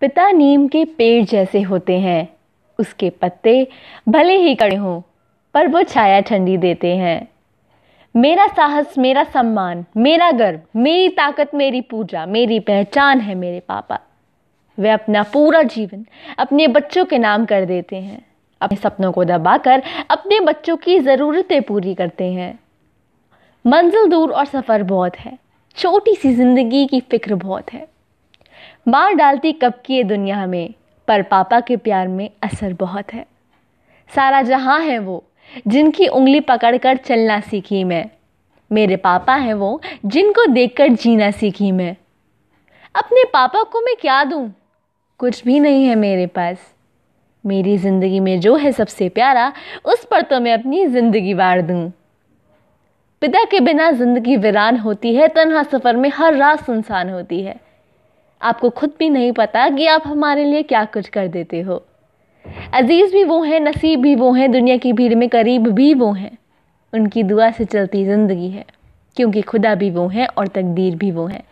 पिता नीम के पेड़ जैसे होते हैं। उसके पत्ते भले ही कड़े हों पर वो छाया ठंडी देते हैं। मेरा साहस, मेरा सम्मान, मेरा गर्व, मेरी ताकत, मेरी पूजा, मेरी पहचान है मेरे पापा। वे अपना पूरा जीवन अपने बच्चों के नाम कर देते हैं। अपने सपनों को दबाकर अपने बच्चों की ज़रूरतें पूरी करते हैं। मंजिल दूर और सफ़र बहुत है, छोटी सी जिंदगी की फिक्र बहुत है। मार डालती कब की ये दुनिया हमें, पर पापा के प्यार में असर बहुत है। सारा जहां है वो जिनकी उंगली पकड़कर चलना सीखी मैं। मेरे पापा हैं वो जिनको देखकर जीना सीखी मैं। अपने पापा को मैं क्या दूं, कुछ भी नहीं है मेरे पास। मेरी ज़िंदगी में जो है सबसे प्यारा, उस पर तो मैं अपनी ज़िंदगी वार दूं। पिता के बिना ज़िंदगी वीरान होती है, तन्हा सफ़र में हर रात सुनसान होती है। आपको खुद भी नहीं पता कि आप हमारे लिए क्या कुछ कर देते हो। अजीज़ भी वो हैं, नसीब भी वो हैं, दुनिया की भीड़ में करीब भी वो हैं। उनकी दुआ से चलती ज़िंदगी है, क्योंकि खुदा भी वो हैं और तकदीर भी वो हैं।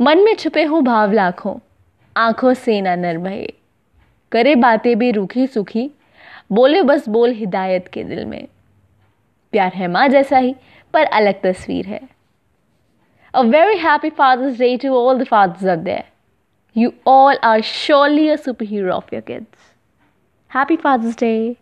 मन में छुपे हों भाव लाखों, आँखों से ना नर बहे। करे बातें भी रूखी सूखी, बोले बस बोल हिदायत के दिल में। प्यार है माँ जैसा ही, पर अलग तस्वीर है। A very happy Father's Day to all the fathers out there. You all are surely a superhero of your kids. Happy Father's Day.